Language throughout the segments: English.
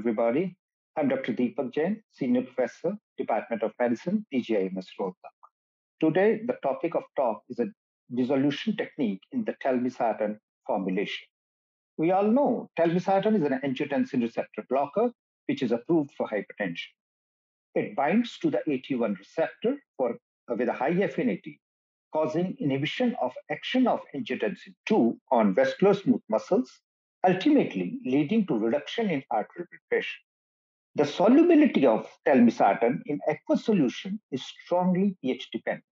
everybody. I'm Dr. Deepak Jain, Senior Professor, Department of Medicine, PGIMS, Rohtak. Today, the topic of talk is a dissolution technique in the telmisartan formulation. We all know telmisartan is an angiotensin receptor blocker, which is approved for hypertension. It binds to the AT1 receptor with a high affinity, causing inhibition of action of angiotensin II on vascular smooth muscles, ultimately leading to reduction in arterial blood pressure. The solubility of telmisartan in aqueous solution is strongly pH-dependent,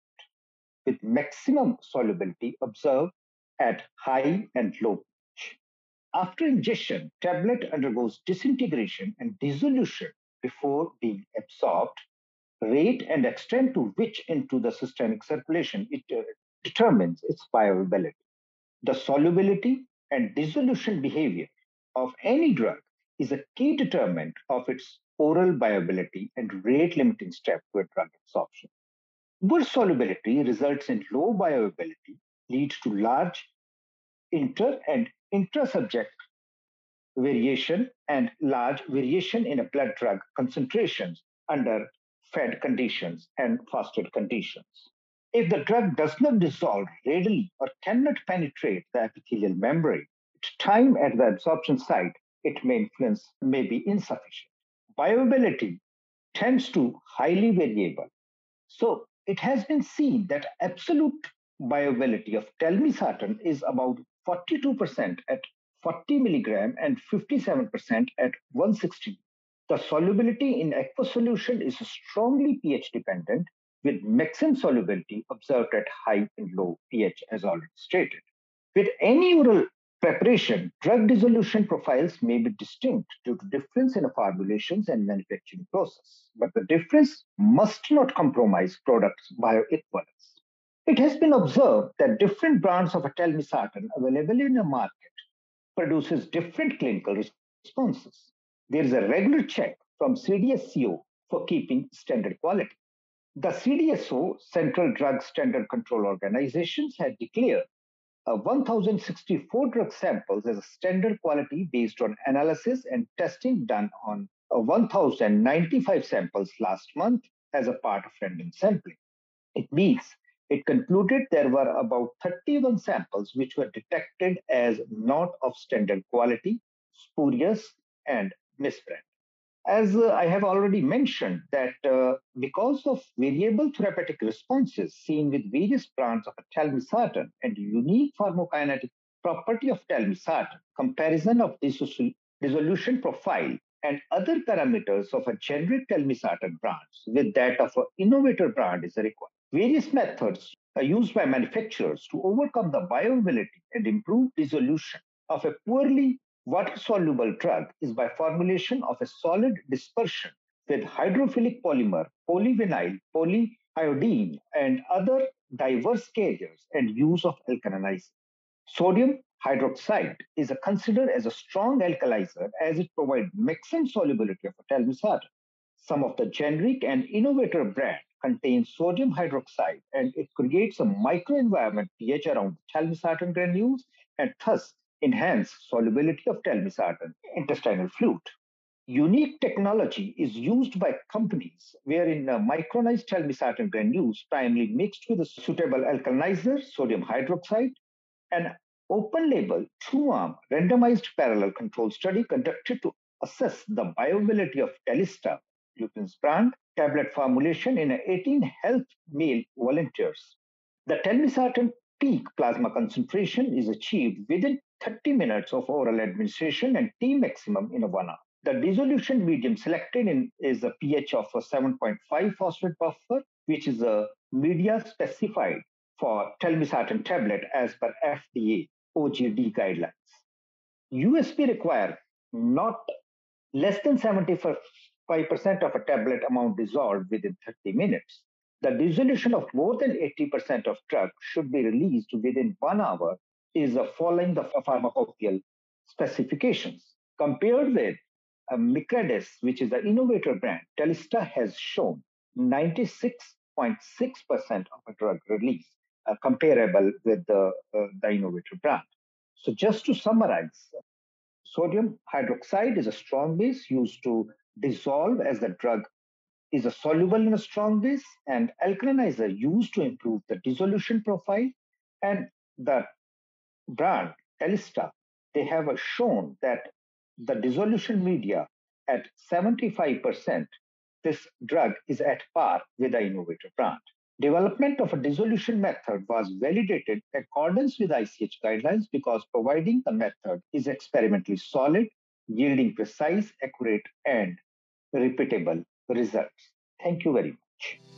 with maximum solubility observed at high and low pH. After ingestion, tablet undergoes disintegration and dissolution before being absorbed. Rate and extent to which into the systemic circulation it determines its bioavailability. The solubility and dissolution behavior of any drug is a key determinant of its oral bioavailability and rate-limiting step to a drug absorption. Poor solubility results in low bioavailability, leads to large inter- and intra-subject variation and large variation in a blood drug concentrations under fed conditions and fasted conditions. If the drug does not dissolve readily or cannot penetrate the epithelial membrane, its time at the absorption site, it may be insufficient. Bioavailability tends to highly variable. So it has been seen that absolute bioavailability of telmisartan is about 42% at 40 milligram and 57% at 160. The solubility in aqueous solution is strongly pH dependent, with maximum solubility observed at high and low pH, as already stated. With any oral preparation, drug dissolution profiles may be distinct due to difference in formulations and manufacturing process, but the difference must not compromise products' bioequivalence. It has been observed that different brands of telmisartan available in the market produces different clinical responses. There is a regular check from CDSCO for keeping standard quality. The CDSCO, Central Drug Standard Control Organizations, had declared 1,064 drug samples as a standard quality based on analysis and testing done on 1,095 samples last month as a part of random sampling. It means it concluded there were about 31 samples which were detected as not of standard quality, spurious, and misbrand. As I have already mentioned that because of variable therapeutic responses seen with various brands of telmisartan and unique pharmacokinetic property of telmisartan, comparison of dissolution profile and other parameters of a generic telmisartan brands with that of an innovator brand is required. Various methods are used by manufacturers to overcome the bioavailability and improve dissolution of a poorly water-soluble drug is by formulation of a solid dispersion with hydrophilic polymer, polyvinyl, polyiodine, and other diverse carriers and use of alkalinizer. Sodium hydroxide is considered as a strong alkalizer as it provides maximum solubility of telmisartan. Some of the generic and innovator brands contain sodium hydroxide, and it creates a microenvironment pH around telmisartan granules and thus enhance solubility of telmisartan intestinal fluid. Unique technology is used by companies wherein micronized telmisartan granules primarily mixed with a suitable alkalinizer, sodium hydroxide. An open-label, two-arm, randomized parallel control study conducted to assess the bioavailability of Telista, Lupin's brand, tablet formulation in 18 health male volunteers. The telmisartan peak plasma concentration is achieved within 30 minutes of oral administration and T maximum in 1 hour. The dissolution medium selected is a pH of 7.5 phosphate buffer, which is a media specified for telmisartan tablet as per FDA OGD guidelines. USP require not less than 75% of a tablet amount dissolved within 30 minutes. The dissolution of more than 80% of drug should be released within 1 hour is following the pharmacopoeial specifications. Compared with Micardis, which is the innovator brand, Telista has shown 96.6% of a drug release, comparable with the innovator brand. So just to summarize, Sodium hydroxide is a strong base used to dissolve as the drug is a soluble in a strong base, and alkalinizer used to improve the dissolution profile. And the brand Telista, they have shown that the dissolution media at 75%, this drug is at par with the innovator brand. Development of a dissolution method was validated in accordance with ICH guidelines because providing the method is experimentally solid, yielding precise, accurate, and repeatable results. Thank you very much.